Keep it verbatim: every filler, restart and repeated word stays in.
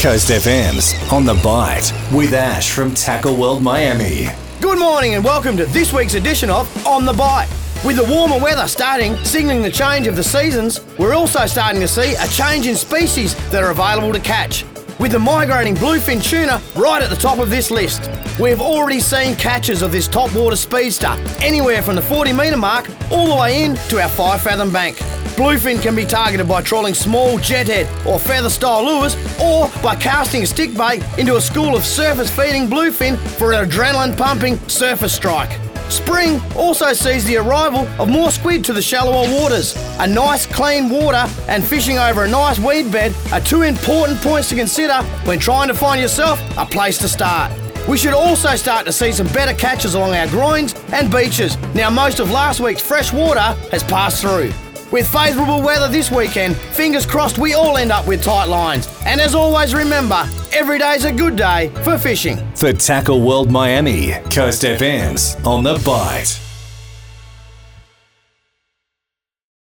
Coast F M's On The Bite with Ash from Tackle World Miami. Good morning and welcome to this week's edition of On The Bite. With the warmer weather starting, signalling the change of the seasons, we're also starting to see a change in species that are available to catch, with the migrating bluefin tuna right at the top of this list. We've already seen catches of this topwater speedster, anywhere from the forty metre mark all the way in to our five fathom bank. Bluefin can be targeted by trawling small jethead or feather-style lures, or by casting a stick bait into a school of surface-feeding bluefin for an adrenaline-pumping surface strike. Spring also sees the arrival of more squid to the shallower waters. A nice clean water and fishing over a nice weed bed are two important points to consider when trying to find yourself a place to start. We should also start to see some better catches along our groins and beaches. Now most of last week's fresh water has passed through. With favourable weather this weekend, fingers crossed we all end up with tight lines. And as always, remember, every day's a good day for fishing. For Tackle World Miami, Coast F M's On The Bite.